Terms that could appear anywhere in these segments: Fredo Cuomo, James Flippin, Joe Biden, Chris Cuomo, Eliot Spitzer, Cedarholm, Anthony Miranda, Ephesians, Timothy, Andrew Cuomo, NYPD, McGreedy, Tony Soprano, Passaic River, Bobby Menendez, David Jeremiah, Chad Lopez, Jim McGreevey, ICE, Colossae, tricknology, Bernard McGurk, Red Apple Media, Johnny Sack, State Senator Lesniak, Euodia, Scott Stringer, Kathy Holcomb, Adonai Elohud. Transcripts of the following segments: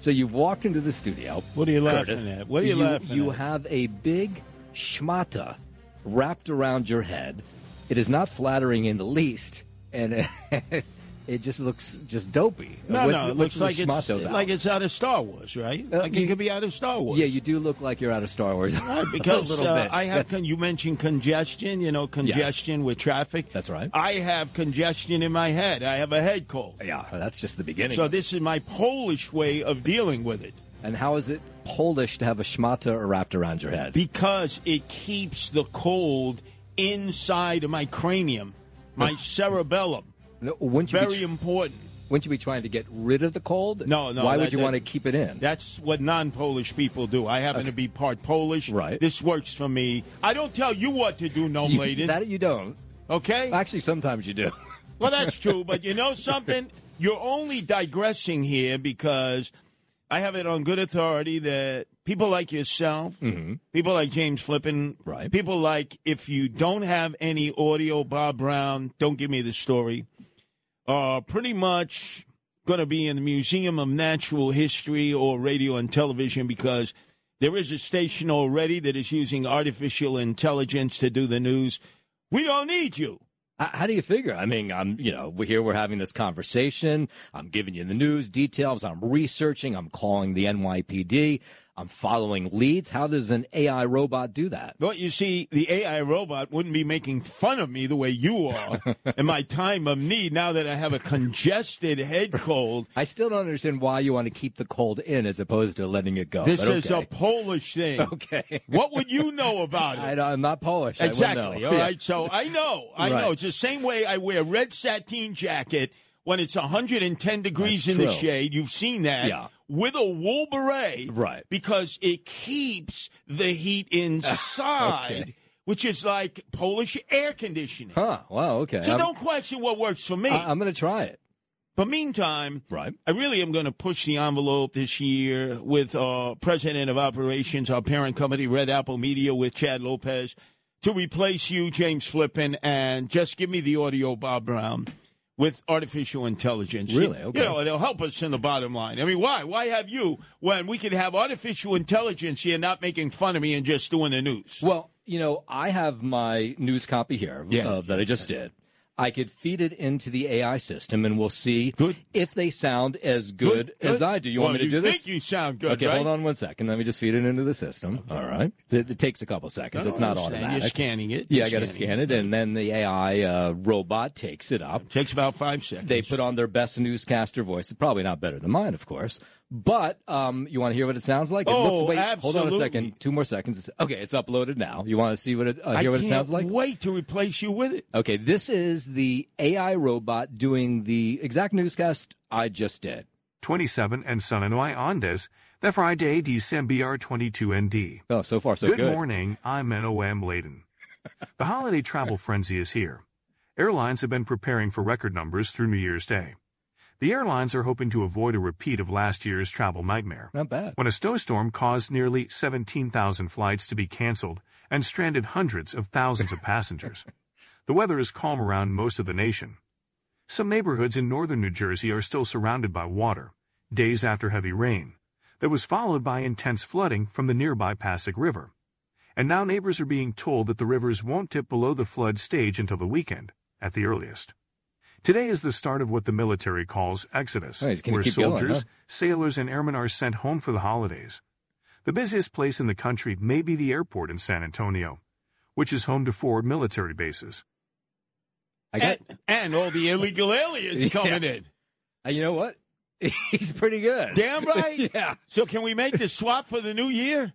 So you've walked into the studio. What are you laughing at? What are you laughing at? You have a big schmata wrapped around your head. It is not flattering in the least, and it just looks just dopey. No, it looks like it's out of Star Wars, right? It could be out of Star Wars. Yeah, you do look like you're out of Star Wars. Right, because you mentioned congestion, yes, with traffic. That's right. I have congestion in my head. I have a head cold. Yeah, that's just the beginning. So this is my Polish way of dealing with it. And how is it Polish to have a schmata wrapped around your head? Because it keeps the cold inside of my cranium, my cerebellum. No, Very important. Wouldn't you be trying to get rid of the cold? No. Why would you want to keep it in? That's what non-Polish people do. I happen to be part Polish. Right. This works for me. I don't tell you what to do, Noam Laden. That you don't. Okay? Actually, sometimes you do. Well, that's true. But you know something? You're only digressing here because I have it on good authority that people like yourself, mm-hmm. people like James Flippin, right. people like, if you don't have any audio, Bob Brown, don't give me the story, are pretty much going to be in the Museum of Natural History or radio and television, because there is a station already that is using artificial intelligence to do the news. We don't need you. How do you figure? I mean, we're having this conversation. I'm giving you the news details. I'm researching. I'm calling the NYPD. I'm following leads. How does an AI robot do that? Well, you see, the AI robot wouldn't be making fun of me the way you are in my time of need now that I have a congested head cold. I still don't understand why you want to keep the cold in as opposed to letting it go. This is a Polish thing. Okay. What would you know about it? I'm not Polish. Exactly. I wouldn't know. All right. So I know. I know. It's the same way I wear a red sateen jacket when it's 110 degrees in the shade. You've seen that. Yeah. With a wool beret. Right. Because it keeps the heat inside, okay. which is like Polish air conditioning. Huh. Wow. Okay. So don't question what works for me. I'm going to try it. But meantime, right. I really am going to push the envelope this year with our president of operations, our parent company, Red Apple Media, with Chad Lopez, to replace you, James Flippin, and just give me the audio, Bob Brown, with artificial intelligence. Really? Okay. It'll help us in the bottom line. I mean, why? Why have you when we could have artificial intelligence here not making fun of me and just doing the news? Well, I have my news copy here that I just did. I could feed it into the AI system, and we'll see if they sound as good as I do. You want me to do this? I think you sound good, okay, right? Hold on one second. Let me just feed it into the system. Okay. All right. It takes a couple seconds. It's not automatic. You're scanning it. Yeah, I got to scan it, and then the AI robot takes it up. It takes about 5 seconds. They put on their best newscaster voice. Probably not better than mine, of course. But you want to hear what it sounds like? Absolutely. Hold on a second. 2 more seconds. Okay, it's uploaded now. You want to see hear what it sounds like? I can't wait to replace you with it. Okay, this is the AI robot doing the exact newscast I just did. 27 and Sonanoy Ondes, the Friday, December 22 ND. Oh, so far so good. Good morning, I'm Noam Laden. The holiday travel frenzy is here. Airlines have been preparing for record numbers through New Year's Day. The airlines are hoping to avoid a repeat of last year's travel nightmare. Not bad. When a snowstorm caused nearly 17,000 flights to be canceled and stranded hundreds of thousands of passengers. The weather is calm around most of the nation. Some neighborhoods in northern New Jersey are still surrounded by water, days after heavy rain, that was followed by intense flooding from the nearby Passaic River. And now neighbors are being told that the rivers won't dip below the flood stage until the weekend, at the earliest. Today is the start of what the military calls Exodus, where soldiers, sailors, and airmen are sent home for the holidays. The busiest place in the country may be the airport in San Antonio, which is home to 4 military bases. And all the illegal aliens coming in. And you know what? He's pretty good. Damn right. Yeah. So can we make the swap for the new year?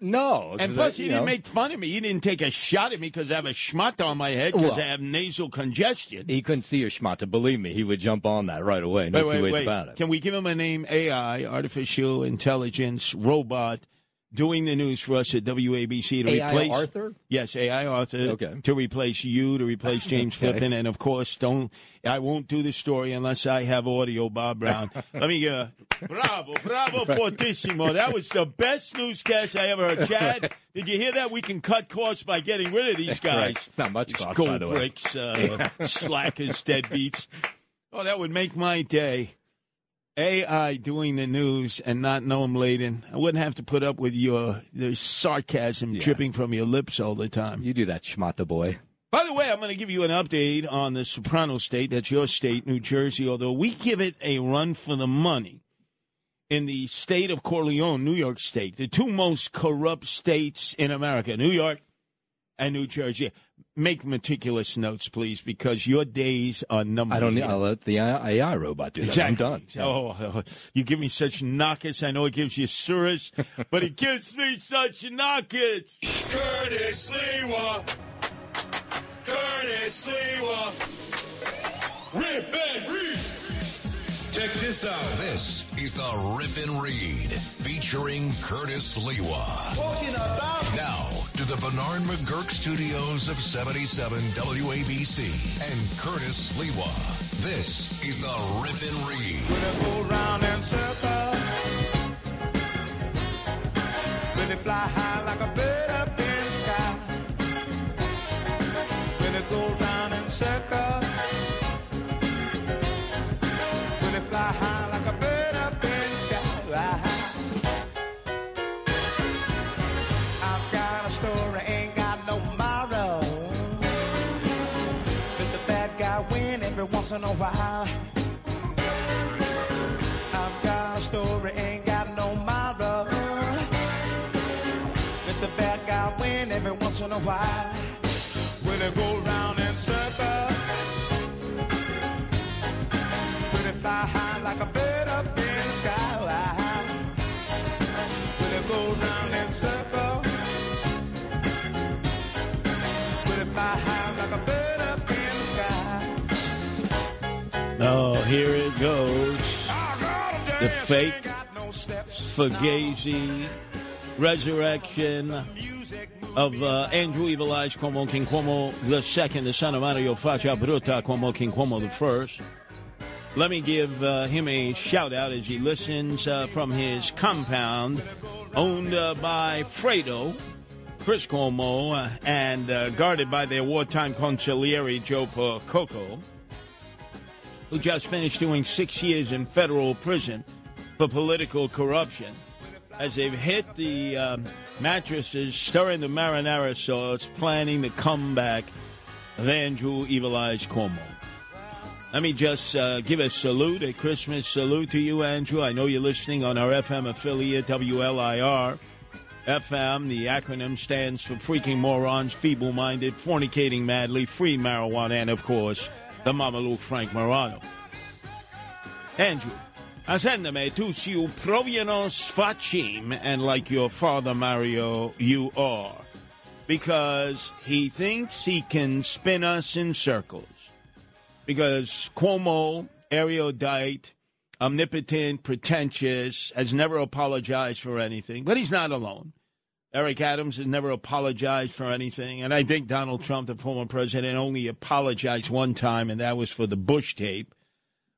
No. And plus, he didn't make fun of me. He didn't take a shot at me because I have a schmata on my head because I have nasal congestion. He couldn't see a schmata. Believe me, he would jump on that right away. No two ways about it. Can we give him a name? AI, artificial intelligence, robot, doing the news for us at WABC. AI Arthur? Yes, AI Arthur. Okay. To replace you, to replace James Flippin. And, of course, I won't do the story unless I have audio, Bob Brown. Let me bravo fortissimo. That was the best newscast I ever heard. Chad, did you hear that? We can cut costs by getting rid of these guys. Right. It's not much cost, by the way. Bricks, slackers, deadbeats. Oh, that would make my day. AI doing the news and not Noam Laden. I wouldn't have to put up with your sarcasm dripping from your lips all the time. You do that, schmata boy. By the way, I'm going to give you an update on the Soprano state. That's your state, New Jersey, although we give it a run for the money in the state of Corleone, New York State, the two most corrupt states in America, New York and New Jersey. Make meticulous notes, please, because your days are numbered. I don't need. I'll let the AI robot do that. Exactly. I'm done. Yeah. Oh, you give me such knockers. I know it gives you surus, but it gives me such knockers. Curtis Sliwa. Curtis Sliwa. Rip and read. Check this out. This is the Rip and Read featuring Curtis Sliwa. Talking about now. To the Bernard McGurk studios of 77 WABC and Curtis Sliwa. This is the Rip and Read. When I go round in circles, when I fly high like a bird up in the sky, when I go round in circles, when I fly high like a bird up in the sky. Once in a while, I've got a story, ain't got no moral. Let the bad guy win every once in a while. When they go round in circles, when they fly high like a bird up in the sky, when they go round in circles, when they fly high like a bird. Oh, here it goes. The fake Fugazi resurrection of Andrew Evil Eyes Cuomo, King Cuomo II, the son of Mario Faccia Bruta Cuomo, King Cuomo I. Let me give him a shout-out as he listens from his compound owned by Fredo, Chris Cuomo, and guarded by their wartime consigliere, Joe Pococco, who just finished doing 6 years in federal prison for political corruption, as they've hit the mattresses, stirring the marinara sauce, planning the comeback of Andrew Evil Eyes Cuomo. Let me just give a salute, a Christmas salute to you, Andrew. I know you're listening on our FM affiliate, WLIR. FM, the acronym stands for Freaking Morons, Feeble-Minded, Fornicating Madly, Free Marijuana, and, of course, the Mameluke Frank Morano. Andrew, ascendame tu siu provieno sfacim, and like your father Mario, you are, because he thinks he can spin us in circles. Because Cuomo, erudite, omnipotent, pretentious, has never apologized for anything, but he's not alone. Eric Adams has never apologized for anything, and I think Donald Trump, the former president, only apologized one time, and that was for the Bush tape.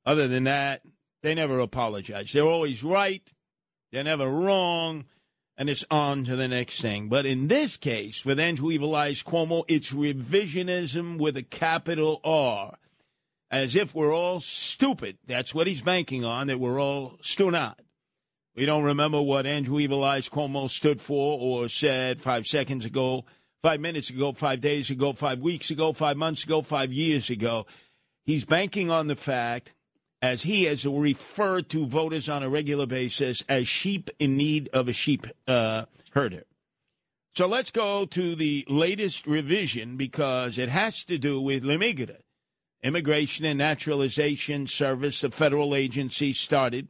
Other than that, they never apologize. They're always right, they're never wrong, and it's on to the next thing. But in this case, with Andrew Evil Eyes Cuomo, it's revisionism with a capital R, as if we're all stupid. That's what he's banking on, that we're all stoned. We don't remember what Andrew Evil Eyes Cuomo stood for or said 5 seconds ago, 5 minutes ago, 5 days ago, 5 weeks ago, 5 months ago, 5 years ago. He's banking on the fact, as he has referred to voters on a regular basis, as sheep in need of a sheep herder. So let's go to the latest revision, because it has to do with LIMIGRA, Immigration and Naturalization Service, the federal agency started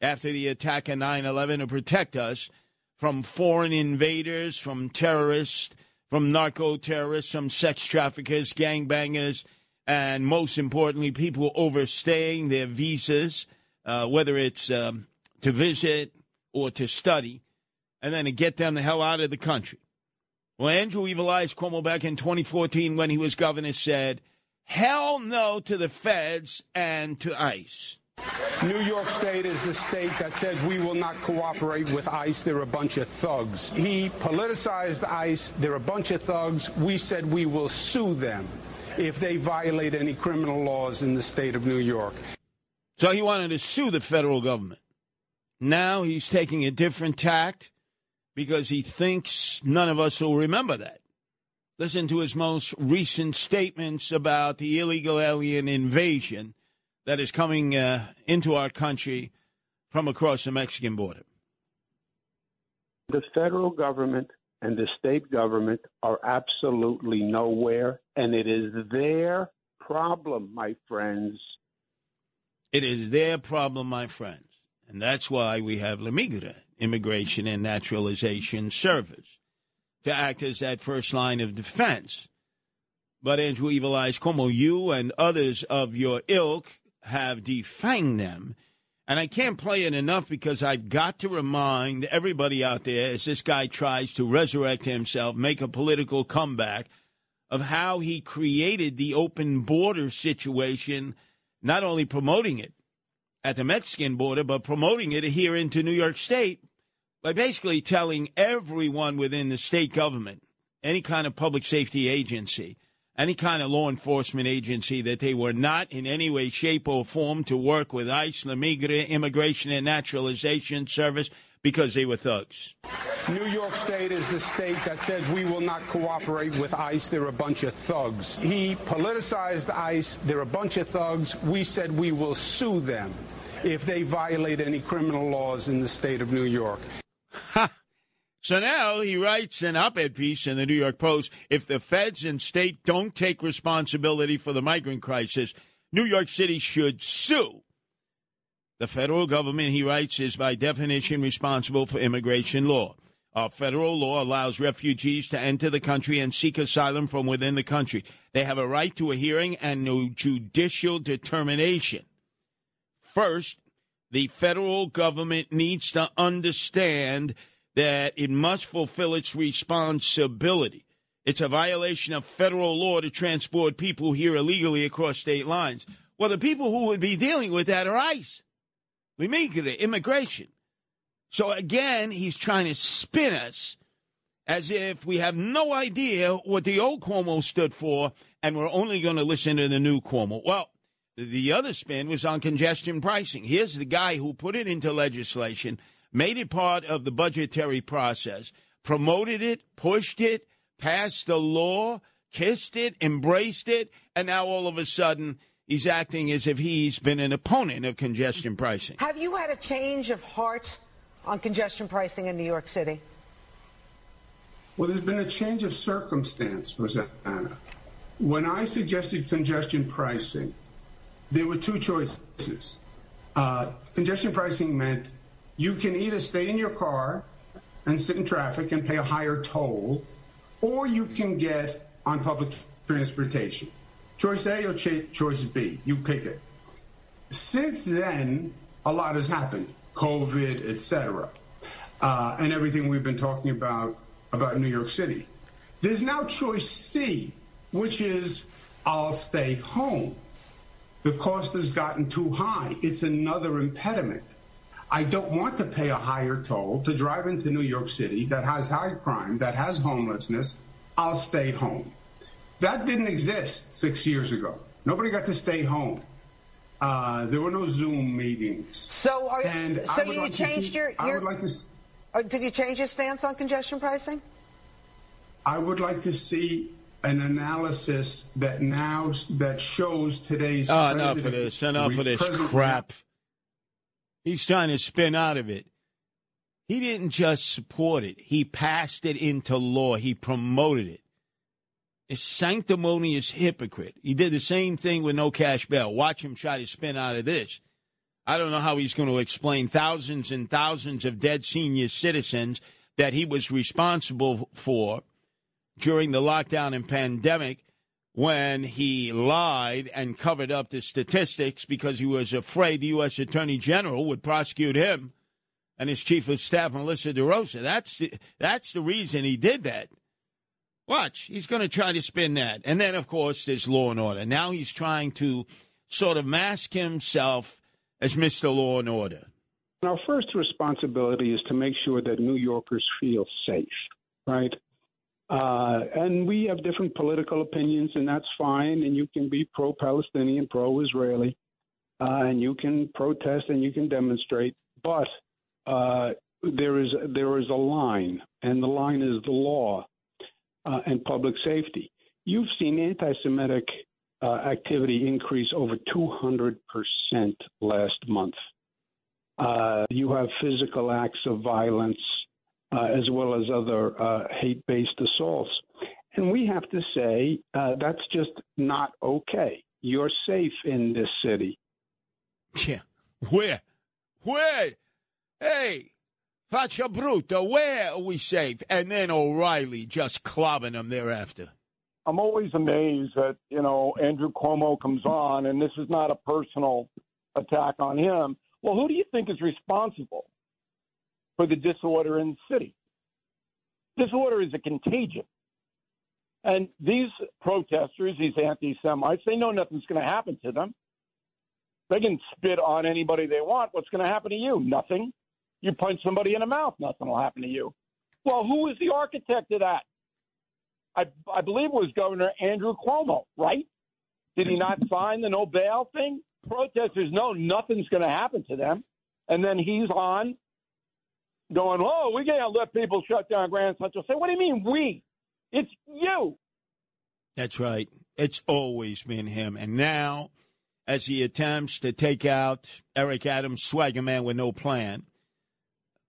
after the attack of 9/11 to protect us from foreign invaders, from terrorists, from narco-terrorists, from sex traffickers, gangbangers, and most importantly, people overstaying their visas, whether it's to visit or to study, and then to get them the hell out of the country. Well, Andrew Evil Eyes Cuomo back in 2014 when he was governor said, hell no to the feds and to ICE. New York State is the state that says we will not cooperate with ICE. They're a bunch of thugs. He politicized ICE. They're a bunch of thugs. We said we will sue them if they violate any criminal laws in the state of New York. So he wanted to sue the federal government. Now he's taking a different tact because he thinks none of us will remember that. Listen to his most recent statements about the illegal alien invasion that is coming into our country from across the Mexican border. The federal government and the state government are absolutely nowhere, and it is their problem, my friends. It is their problem, my friends. And that's why we have La Migra, Immigration and Naturalization Service, to act as that first line of defense. But Andrew Evil Eyes Cuomo, you and others of your ilk have defanged them. And I can't play it enough because I've got to remind everybody out there, as this guy tries to resurrect himself, make a political comeback, of how he created the open border situation, not only promoting it at the Mexican border, but promoting it here into New York State by basically telling everyone within the state government, any kind of public safety agency, any kind of law enforcement agency, that they were not in any way, shape, or form to work with ICE, La Migra, Immigration and Naturalization Service, because they were thugs. New York State is the state that says we will not cooperate with ICE. They're a bunch of thugs. He politicized ICE. They're a bunch of thugs. We said we will sue them if they violate any criminal laws in the state of New York. Ha! So now he writes an op-ed piece in the New York Post. If the feds and state don't take responsibility for the migrant crisis, New York City should sue. The federal government, he writes, is by definition responsible for immigration law. Our federal law allows refugees to enter the country and seek asylum from within the country. They have a right to a hearing and no judicial determination. First, the federal government needs to understand that it must fulfill its responsibility. It's a violation of federal law to transport people here illegally across state lines. Well, the people who would be dealing with that are ICE, La Migra, immigration. So again, he's trying to spin us as if we have no idea what the old Cuomo stood for, and we're only going to listen to the new Cuomo. Well, the other spin was on congestion pricing. Here's the guy who put it into legislation, made it part of the budgetary process, promoted it, pushed it, passed the law, kissed it, embraced it, and now all of a sudden he's acting as if he's been an opponent of congestion pricing. Have you had a change of heart on congestion pricing in New York City? Well, there's been a change of circumstance, Rosanna. When I suggested congestion pricing, there were two choices. Congestion pricing meant you can either stay in your car and sit in traffic and pay a higher toll, or you can get on public transportation. Choice A or choice B, you pick it. Since then, a lot has happened, COVID, etc., and everything we've been talking about New York City. There's now choice C, which is I'll stay home. The cost has gotten too high. It's another impediment. I don't want to pay a higher toll to drive into New York City that has high crime, that has homelessness. I'll stay home. That didn't exist 6 years ago. Nobody got to stay home. There were no Zoom meetings. Did you change your stance on congestion pricing? I would like to see an analysis that shows today's. Oh, enough of this! Enough of this crap. He's trying to spin out of it. He didn't just support it. He passed it into law. He promoted it. A sanctimonious hypocrite. He did the same thing with no cash bail. Watch him try to spin out of this. I don't know how he's going to explain thousands and thousands of dead senior citizens that he was responsible for during the lockdown and pandemic, when he lied and covered up the statistics because he was afraid the U.S. Attorney General would prosecute him and his chief of staff, Melissa DeRosa. That's the reason he did that. Watch. He's going to try to spin that. And then, of course, there's law and order. Now he's trying to sort of mask himself as Mr. Law and Order. Our first responsibility is to make sure that New Yorkers feel safe, right? And we have different political opinions, and that's fine. And you can be pro-Palestinian, pro-Israeli. and you can protest and you can demonstrate, but there is a line, and the line is the law and public safety. You've seen anti-Semitic activity increase over 200% last month. You have physical acts of violence as well as other hate-based assaults. And we have to say that's just not okay. You're safe in this city. Yeah. Where? Hey, faccia brutta, where are we safe? And then O'Reilly just clobbing them thereafter. I'm always amazed that, you know, Andrew Cuomo comes on, and this is not a personal attack on him. Well, who do you think is responsible for the disorder in the city? Disorder is a contagion. And these protesters, these anti-Semites, they know nothing's going to happen to them. They can spit on anybody they want. What's going to happen to you? Nothing. You punch somebody in the mouth, nothing will happen to you. Well, who is the architect of that? I believe it was Governor Andrew Cuomo, right? Did he not sign the no bail thing? Protesters know nothing's going to happen to them. And then he's on going, oh, we can't let people shut down Grand Central. Say, what do you mean we? It's you. That's right. It's always been him. And now, as he attempts to take out Eric Adams, swagger man with no plan,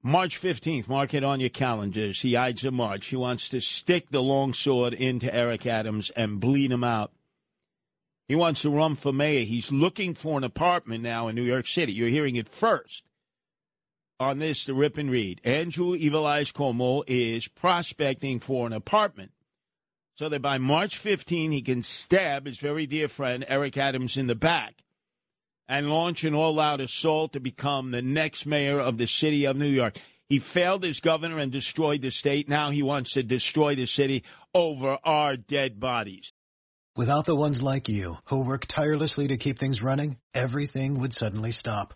March 15th, mark it on your calendars. He hides a march. He wants to stick the long sword into Eric Adams and bleed him out. He wants to run for mayor. He's looking for an apartment now in New York City. You're hearing it first on this, the Rip and Read. Andrew Evil Eyes Cuomo is prospecting for an apartment so that by March 15, he can stab his very dear friend Eric Adams in the back and launch an all-out assault to become the next mayor of the city of New York. He failed as governor and destroyed the state. Now he wants to destroy the city over our dead bodies. Without the ones like you, who work tirelessly to keep things running, everything would suddenly stop.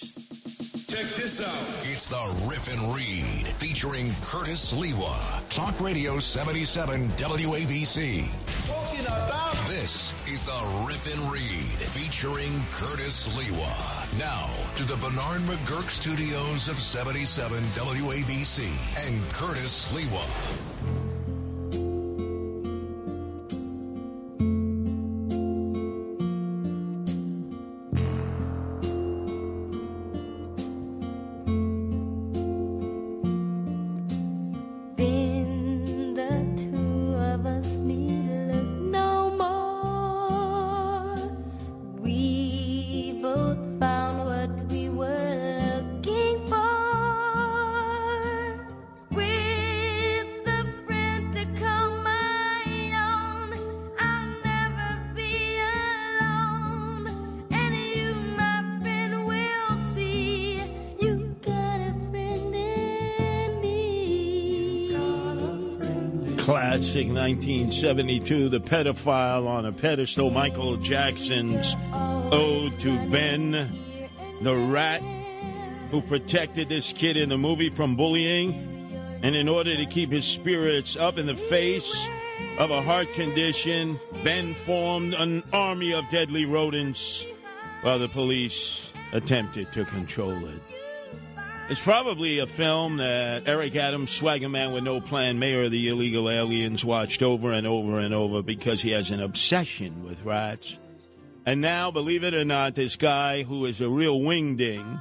Check this out. It's the Rip and Read, featuring Curtis Sliwa, Talk Radio 77 WABC. Talking about this is the Rip and Read, featuring Curtis Sliwa. Now to the Bernard McGurk studios of 77 WABC and Curtis Sliwa. Classic 1972, The Pedophile on a Pedestal, Michael Jackson's ode to Ben, the rat who protected this kid in the movie from bullying, and in order to keep his spirits up in the face of a heart condition, Ben formed an army of deadly rodents while the police attempted to control it. It's probably a film that Eric Adams, swagger man with no plan, mayor of the illegal aliens, watched over and over and over because he has an obsession with rats. And now, believe it or not, this guy, who is a real wingding,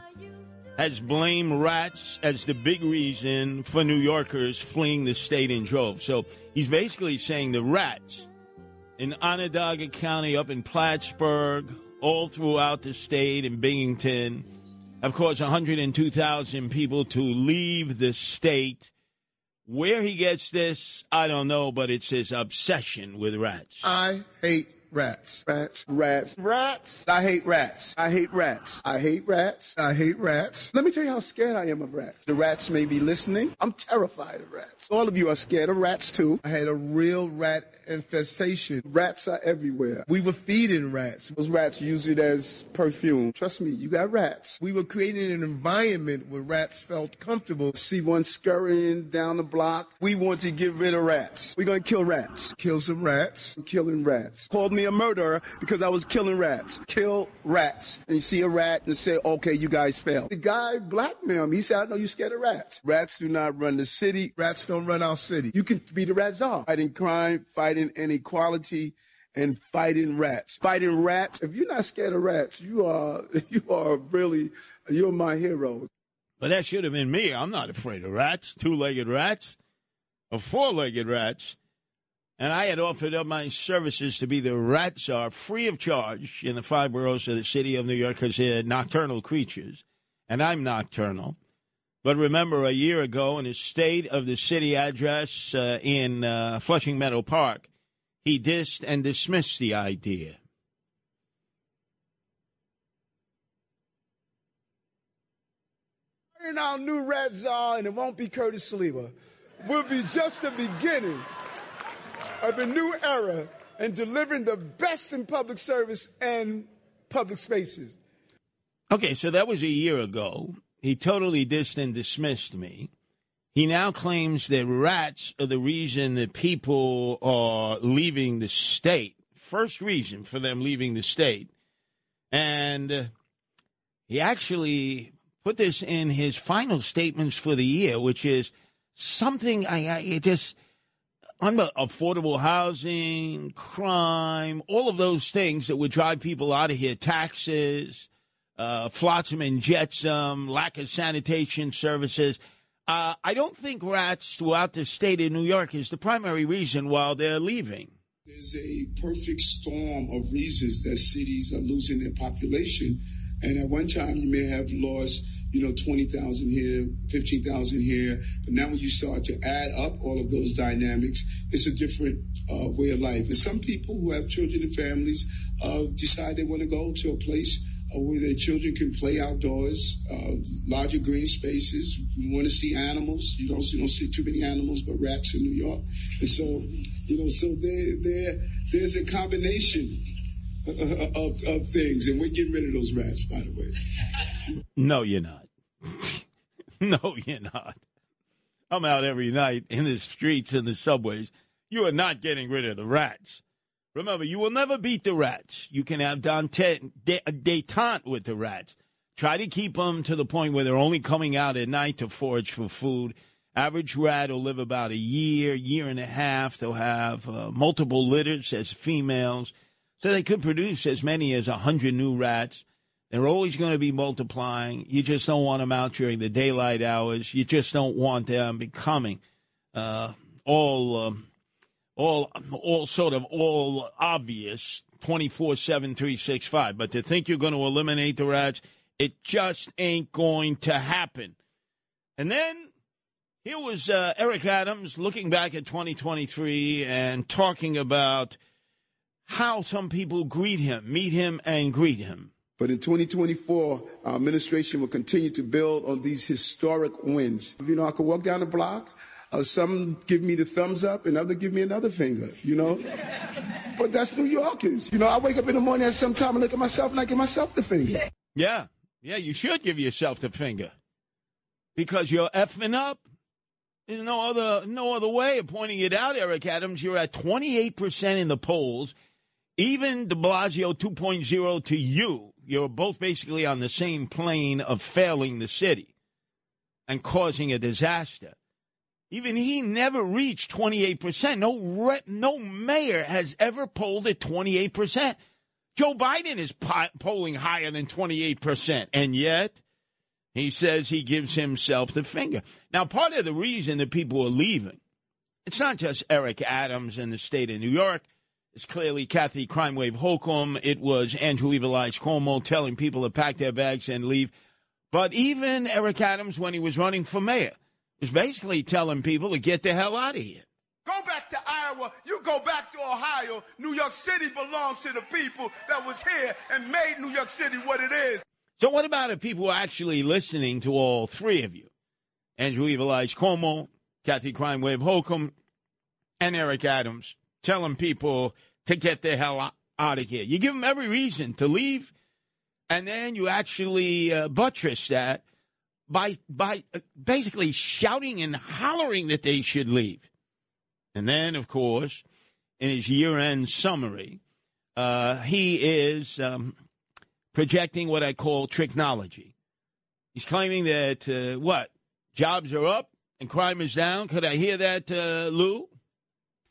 has blamed rats as the big reason for New Yorkers fleeing the state in droves. So he's basically saying the rats in Onondaga County, up in Plattsburgh, all throughout the state, in Binghamton, of course, 102,000 people to leave the state. Where he gets this, I don't know, but it's his obsession with rats. I hate rats. Rats. Rats. Rats. I hate rats. I hate rats. I hate rats. I hate rats. Let me tell you how scared I am of rats. The rats may be listening. I'm terrified of rats. All of you are scared of rats, too. I had a real rat infestation. Rats are everywhere. We were feeding rats. Those rats use it as perfume. Trust me, you got rats. We were creating an environment where rats felt comfortable. See one scurrying down the block. We want to get rid of rats. We're going to kill rats. Kill some rats. I'm killing rats. Called me a murderer because I was killing rats. Kill rats. And you see a rat and say, okay, you guys failed. The guy blackmailed me. He said, I know you're scared of rats. Rats do not run the city. Rats don't run our city. You can be the rat czar. Fighting crime, fighting inequality, and fighting rats. Fighting rats. If you're not scared of rats, you are really, you're my hero. But that should have been me. I'm not afraid of rats, two-legged rats, or four-legged rats. And I had offered up my services to be the rat czar free of charge in the five boroughs of the city of New York because they're nocturnal creatures. And I'm nocturnal. But remember, a year ago, in his State of the City address in Flushing Meadow Park, he dissed and dismissed the idea. We're in our new rat czar, and it won't be Curtis Sliwa. We'll be just the beginning of a new era in delivering the best in public service and public spaces. Okay, so that was a year ago. He totally dissed and dismissed me. He now claims that rats are the reason that people are leaving the state. First reason for them leaving the state. And he actually put this in his final statements for the year, which is something affordable housing, crime, all of those things that would drive people out of here, taxes, flotsam and jetsam, lack of sanitation services. I don't think rats throughout the state of New York is the primary reason why they're leaving. There's a perfect storm of reasons that cities are losing their population. And at one time, you may have lost, 20,000 here, 15,000 here. But now when you start to add up all of those dynamics, it's a different way of life. And some people who have children and families decide they want to go to a place where their children can play outdoors, larger green spaces. You want to see animals. You don't see too many animals, but rats in New York. And so, there's a combination of things, and we're getting rid of those rats, by the way. No, you're not. No, you're not. I'm out every night in the streets and the subways. You are not getting rid of the rats. Remember, you will never beat the rats. You can have détente with the rats. Try to keep them to the point where they're only coming out at night to forage for food. Average rat will live about a year, year and a half. They'll have multiple litters as females. So they could produce as many as 100 new rats. They're always going to be multiplying. You just don't want them out during the daylight hours. You just don't want them becoming all obvious 24/7, 365. But to think you're going to eliminate the rats, it just ain't going to happen. And then here was Eric Adams looking back at 2023 and talking about how some people meet him and greet him. But in 2024, our administration will continue to build on these historic wins. I could walk down the block. Some give me the thumbs up and others give me another finger, But that's New Yorkers. I wake up in the morning at some time and look at myself and I give myself the finger. Yeah. Yeah, you should give yourself the finger because you're effing up. There's no other way of pointing it out, Eric Adams. You're at 28% in the polls. Even de Blasio 2.0 to you. You're both basically on the same plane of failing the city and causing a disaster. Even he never reached 28%. No mayor has ever polled at 28%. Joe Biden is polling higher than 28%, and yet he says he gives himself the finger. Now, part of the reason that people are leaving, it's not just Eric Adams and the state of New York. It's clearly Kathy Crimewave Holcomb. It was Andrew Evilize Cuomo telling people to pack their bags and leave. But even Eric Adams, when he was running for mayor, was basically telling people to get the hell out of here. Go back to Iowa. You go back to Ohio. New York City belongs to the people that was here and made New York City what it is. So what about if people are actually listening to all three of you? Andrew Evil-Eyes Cuomo, Kathy Crime Wave Holcomb, and Eric Adams telling people to get the hell out of here. You give them every reason to leave, and then you actually buttress that by basically shouting and hollering that they should leave. And then, of course, in his year-end summary, he is projecting what I call tricknology. He's claiming that, jobs are up and crime is down. Could I hear that, Lou?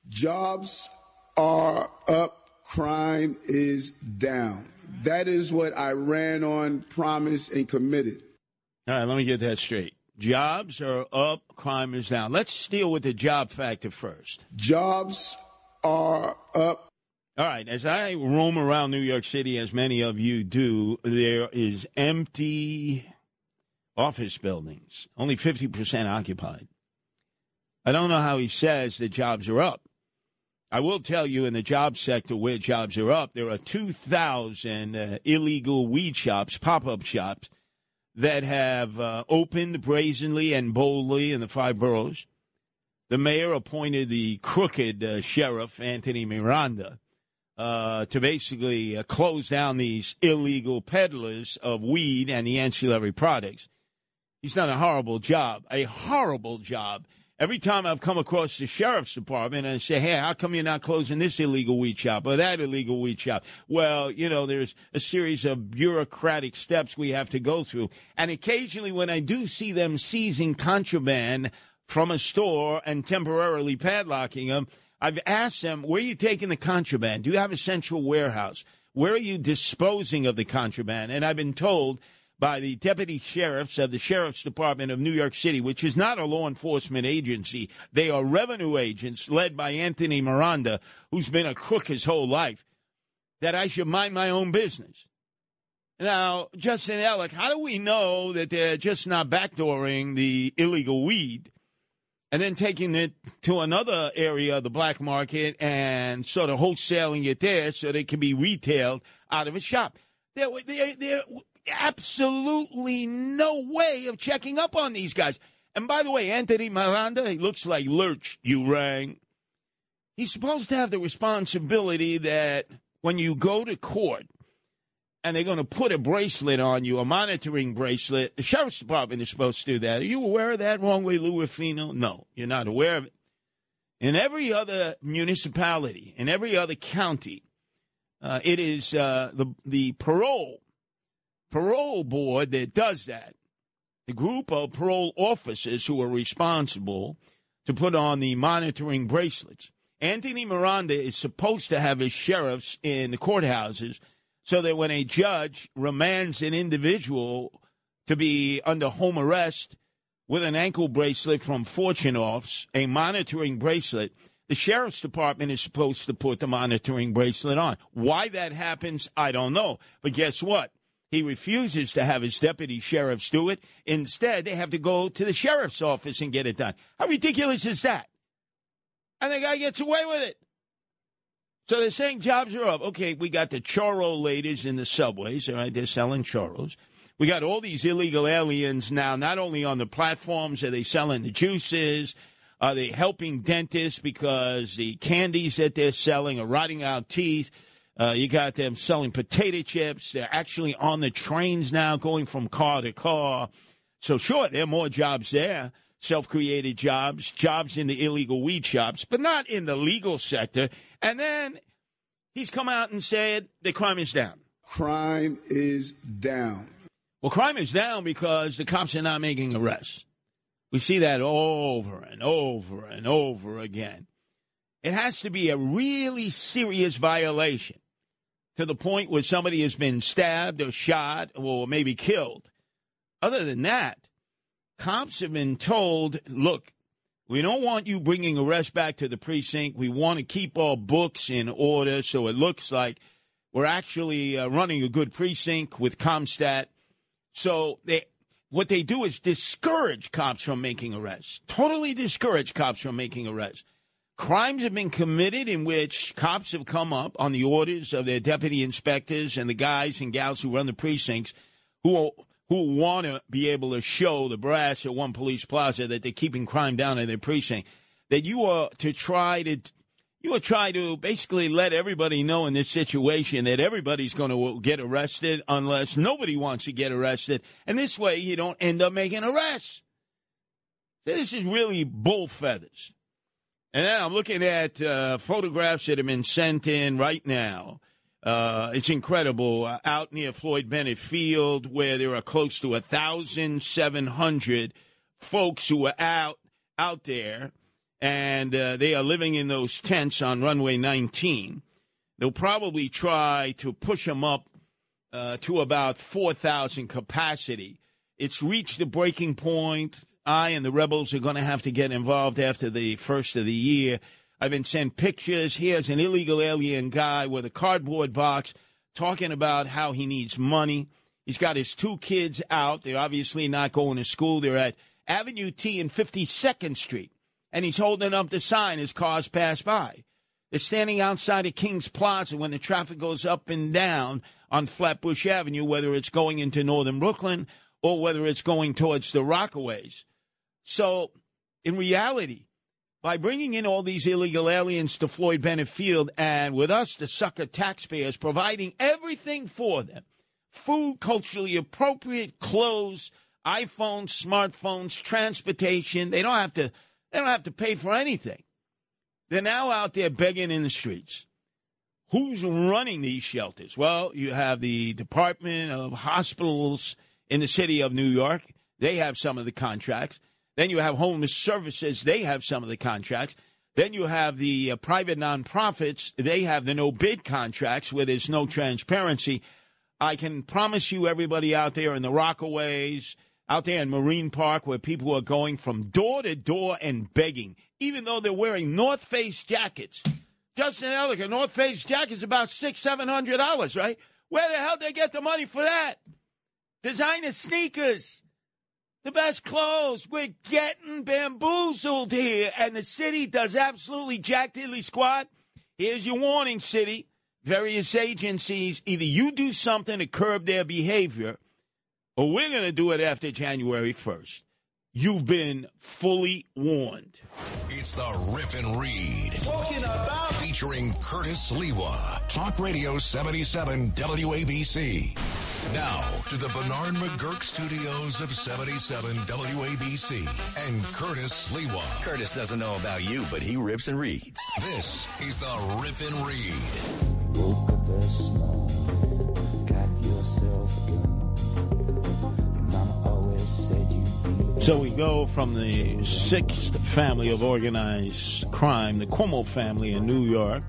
Jobs are up, crime is down. That is what I ran on, promised, and committed. All right, let me get that straight. Jobs are up, crime is down. Let's deal with the job factor first. Jobs are up. All right, as I roam around New York City, as many of you do, there is empty office buildings, only 50% occupied. I don't know how he says that jobs are up. I will tell you in the job sector where jobs are up, there are 2,000 illegal weed shops, pop-up shops, that have opened brazenly and boldly in the five boroughs. The mayor appointed the crooked sheriff, Anthony Miranda, to basically close down these illegal peddlers of weed and the ancillary products. He's done a horrible job, Every time I've come across the sheriff's department and I say, hey, how come you're not closing this illegal weed shop or that illegal weed shop? Well, you know, there's a series of bureaucratic steps we have to go through. And occasionally when I do see them seizing contraband from a store and temporarily padlocking them, I've asked them, where are you taking the contraband? Do you have a central warehouse? Where are you disposing of the contraband? And I've been told by the deputy sheriffs of the Sheriff's Department of New York City, which is not a law enforcement agency. They are revenue agents led by Anthony Miranda, who's been a crook his whole life, that I should mind my own business. Now, Justin Ellick, how do we know that they're just not backdooring the illegal weed and then taking it to another area of the black market and sort of wholesaling it there so they can be retailed out of a shop? They're absolutely no way of checking up on these guys. And by the way, Anthony Miranda, he looks like Lurch, you rang. He's supposed to have the responsibility that when you go to court and they're going to put a bracelet on you, a monitoring bracelet, the sheriff's department is supposed to do that. Are you aware of that, Wrong Way Lou Ruffino? No, you're not aware of it. In every other municipality, in every other county, it is the parole board that does that, the group of parole officers who are responsible to put on the monitoring bracelets. Anthony Miranda is supposed to have his sheriffs in the courthouses so that when a judge remands an individual to be under home arrest with an ankle bracelet from Fortune Offs, a monitoring bracelet, the sheriff's department is supposed to put the monitoring bracelet on. Why that happens, I don't know. But guess what? He refuses to have his deputy sheriffs do it. Instead, they have to go to the sheriff's office and get it done. How ridiculous is that? And the guy gets away with it. So they're saying jobs are up. Okay, we got the churro ladies in the subways. All right, they're selling churros. We got all these illegal aliens now, not only on the platforms, are they selling the juices? Are they helping dentists because the candies that they're selling are rotting out teeth? You got them selling potato chips. They're actually on the trains now going from car to car. So, sure, there are more jobs there, self-created jobs, jobs in the illegal weed shops, but not in the legal sector. And then he's come out and said the crime is down. Crime is down. Well, crime is down because the cops are not making arrests. We see that over and over and over again. It has to be a really serious violation, to the point where somebody has been stabbed or shot or maybe killed. Other than that, cops have been told, look, we don't want you bringing arrests back to the precinct. We want to keep our books in order so it looks like we're actually running a good precinct with ComStat. So what they do is discourage cops from making arrests, totally discourage cops from making arrests. Crimes have been committed in which cops have come up on the orders of their deputy inspectors and the guys and gals who run the precincts who want to be able to show the brass at one police plaza that they're keeping crime down in their precinct. That you are trying to basically let everybody know in this situation that everybody's going to get arrested unless nobody wants to get arrested. And this way you don't end up making arrests. This is really bull feathers. And then I'm looking at photographs that have been sent in right now. It's incredible. Out near Floyd Bennett Field, where there are close to 1,700 folks who are out there, and they are living in those tents on runway 19. They'll probably try to push them up to about 4,000 capacity. It's reached the breaking point. I and the rebels are going to have to get involved after the first of the year. I've been sent pictures. Here's an illegal alien guy with a cardboard box talking about how he needs money. He's got his two kids out. They're obviously not going to school. They're at Avenue T and 52nd Street. And he's holding up the sign as cars pass by. They're standing outside of King's Plaza when the traffic goes up and down on Flatbush Avenue, whether it's going into northern Brooklyn or whether it's going towards the Rockaways. So, in reality, by bringing in all these illegal aliens to Floyd Bennett Field and with us, the sucker taxpayers, providing everything for them, food, culturally appropriate, clothes, iPhones, smartphones, transportation, they don't have to pay for anything. They're now out there begging in the streets. Who's running these shelters? Well, you have the Department of Hospitals in the city of New York. They have some of the contracts. Then you have homeless services. They have some of the contracts. Then you have the private nonprofits. They have the no-bid contracts where there's no transparency. I can promise you everybody out there in the Rockaways, out there in Marine Park where people are going from door to door and begging, even though they're wearing North Face jackets. Just in Ellicott, a North Face jacket's about $600, $700, right? Where the hell did they get the money for that? Designer sneakers. The best clothes. We're getting bamboozled here, and the city does absolutely jack diddly squat. Here's your warning, city. Various agencies, either you do something to curb their behavior, or we're going to do it after January 1st. You've been fully warned. It's the Rip and Read. Talking about. Featuring Curtis Sliwa. Talk Radio 77 WABC. Now to the Bernard McGurk studios of 77 WABC and Curtis Sliwa. Curtis doesn't know about you, but he rips and reads. This is the Rip and Read. Woke up this morning, got yourself in. Your mama always said you'd be. So we go from the sixth family of organized crime, the Cuomo family in New York,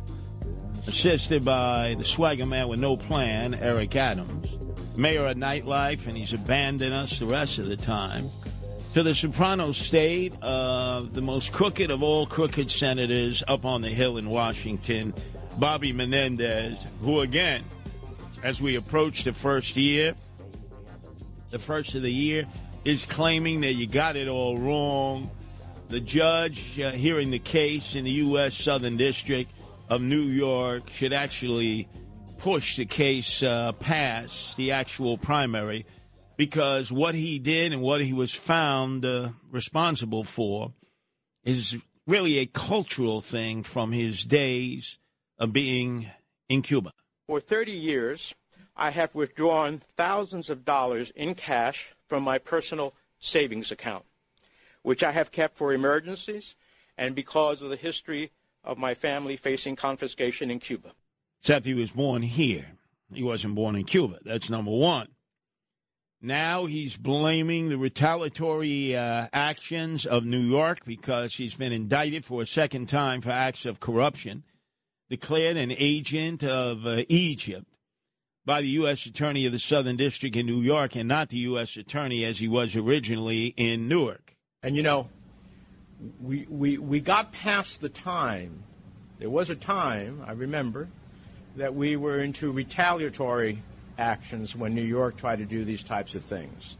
assisted by the swagger man with no plan, Eric Adams. Mayor of nightlife, and he's abandoned us the rest of the time, to the Soprano state of the most crooked of all crooked senators up on the Hill in Washington, Bobby Menendez, who again, as we approach the first of the year, is claiming that you got it all wrong. The judge hearing the case in the U.S. Southern District of New York should actually push the case past the actual primary, because what he did and what he was found responsible for is really a cultural thing from his days of being in Cuba. For 30 years, I have withdrawn thousands of dollars in cash from my personal savings account, which I have kept for emergencies and because of the history of my family facing confiscation in Cuba. Except he was born here. He wasn't born in Cuba. That's number one. Now he's blaming the retaliatory actions of New York because he's been indicted for a second time for acts of corruption, declared an agent of Egypt by the U.S. Attorney of the Southern District in New York and not the U.S. Attorney as he was originally in Newark. And, you know, we got past the time. There was a time, I remember, that we were into retaliatory actions when New York tried to do these types of things.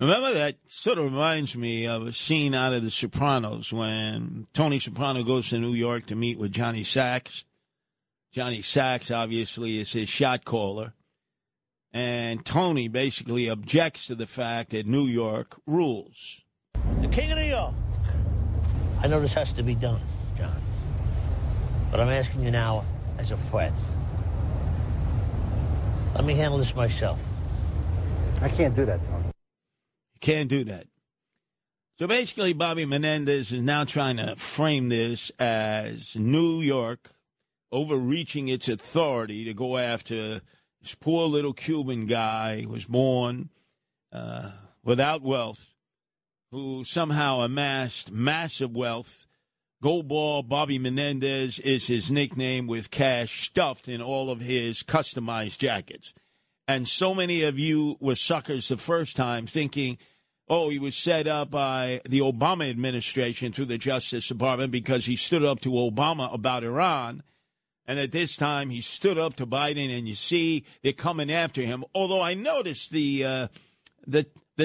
Remember, that sort of reminds me of a scene out of The Sopranos when Tony Soprano goes to New York to meet with Johnny Sack. Johnny Sack, obviously, is his shot caller. And Tony basically objects to the fact that New York rules. The king of New York. I know this has to be done, John. But I'm asking you now as a friend. Let me handle this myself. I can't do that, Tony. Can't do that. So basically, Bobby Menendez is now trying to frame this as New York overreaching its authority to go after this poor little Cuban guy who was born without wealth, who somehow amassed massive wealth. Goldball Bobby Menendez is his nickname, with cash stuffed in all of his customized jackets. And so many of you were suckers the first time, thinking, oh, he was set up by the Obama administration through the Justice Department because he stood up to Obama about Iran. And at this time, he stood up to Biden, and you see they're coming after him. Although I noticed the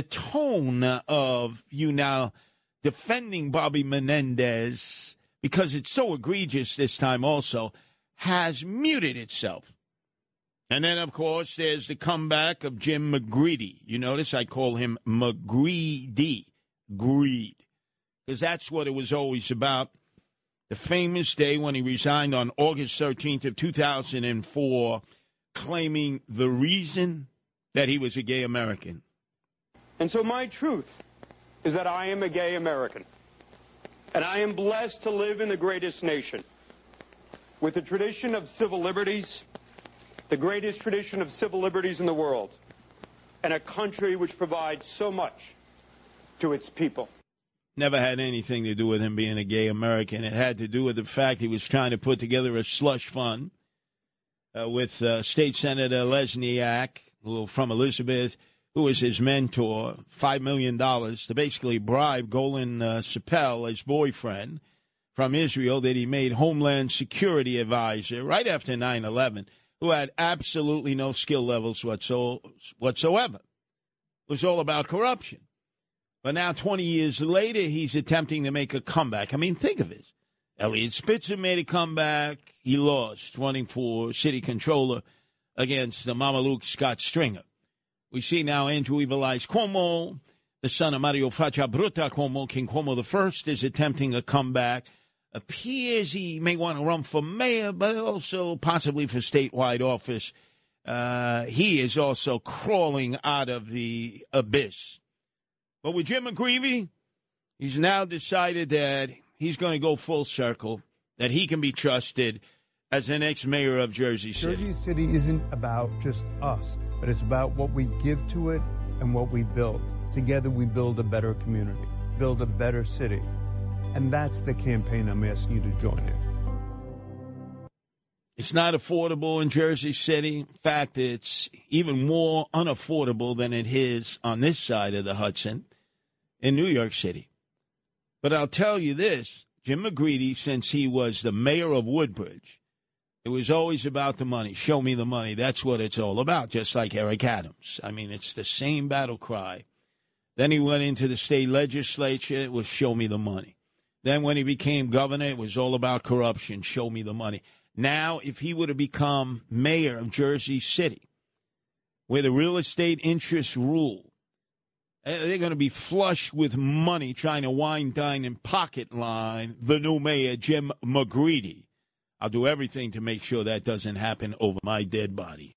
tone of you now defending Bobby Menendez, because it's so egregious this time also, has muted itself. And then, of course, there's the comeback of Jim McGreevey. You notice I call him McGreedy, greed, because that's what it was always about. The famous day when he resigned on August 13th of 2004, claiming the reason that he was a gay American. And so my truth is that I am a gay American, and I am blessed to live in the greatest nation with a tradition of civil liberties, the greatest tradition of civil liberties in the world, and a country which provides so much to its people. Never had anything to do with him being a gay American. It had to do with the fact he was trying to put together a slush fund with State Senator Lesniak, who, from Elizabeth, who was his mentor, $5 million to basically bribe Golan Sapel, his boyfriend from Israel, that he made Homeland Security advisor right after 9/11. Who had absolutely no skill levels whatsoever. It was all about corruption. But now, 20 years later, he's attempting to make a comeback. I mean, think of it. Eliot Spitzer made a comeback. He lost, running for city controller against the Mamaluke Scott Stringer. We see now Andrew Evil Eyes Cuomo, the son of Mario Faccia Bruta Cuomo, King Cuomo I, is attempting a comeback. Appears he may want to run for mayor, but also possibly for statewide office. He is also crawling out of the abyss. But with Jim McGreevey, he's now decided that he's going to go full circle, that he can be trusted as the next mayor of Jersey City. Jersey City isn't about just us, but it's about what we give to it and what we build. Together we build a better community, build a better city. And that's the campaign I'm asking you to join in. It's not affordable in Jersey City. In fact, it's even more unaffordable than it is on this side of the Hudson in New York City. But I'll tell you this, Jim McGreevey, since he was the mayor of Woodbridge, it was always about the money. Show me the money. That's what it's all about, just like Eric Adams. I mean, it's the same battle cry. Then he went into the state legislature. It was show me the money. Then when he became governor, it was all about corruption. Show me the money. Now, if he were to become mayor of Jersey City, where the real estate interests rule, they're going to be flush with money trying to wine, dine, and pocket line the new mayor, Jim McGreevey. I'll do everything to make sure that doesn't happen over my dead body.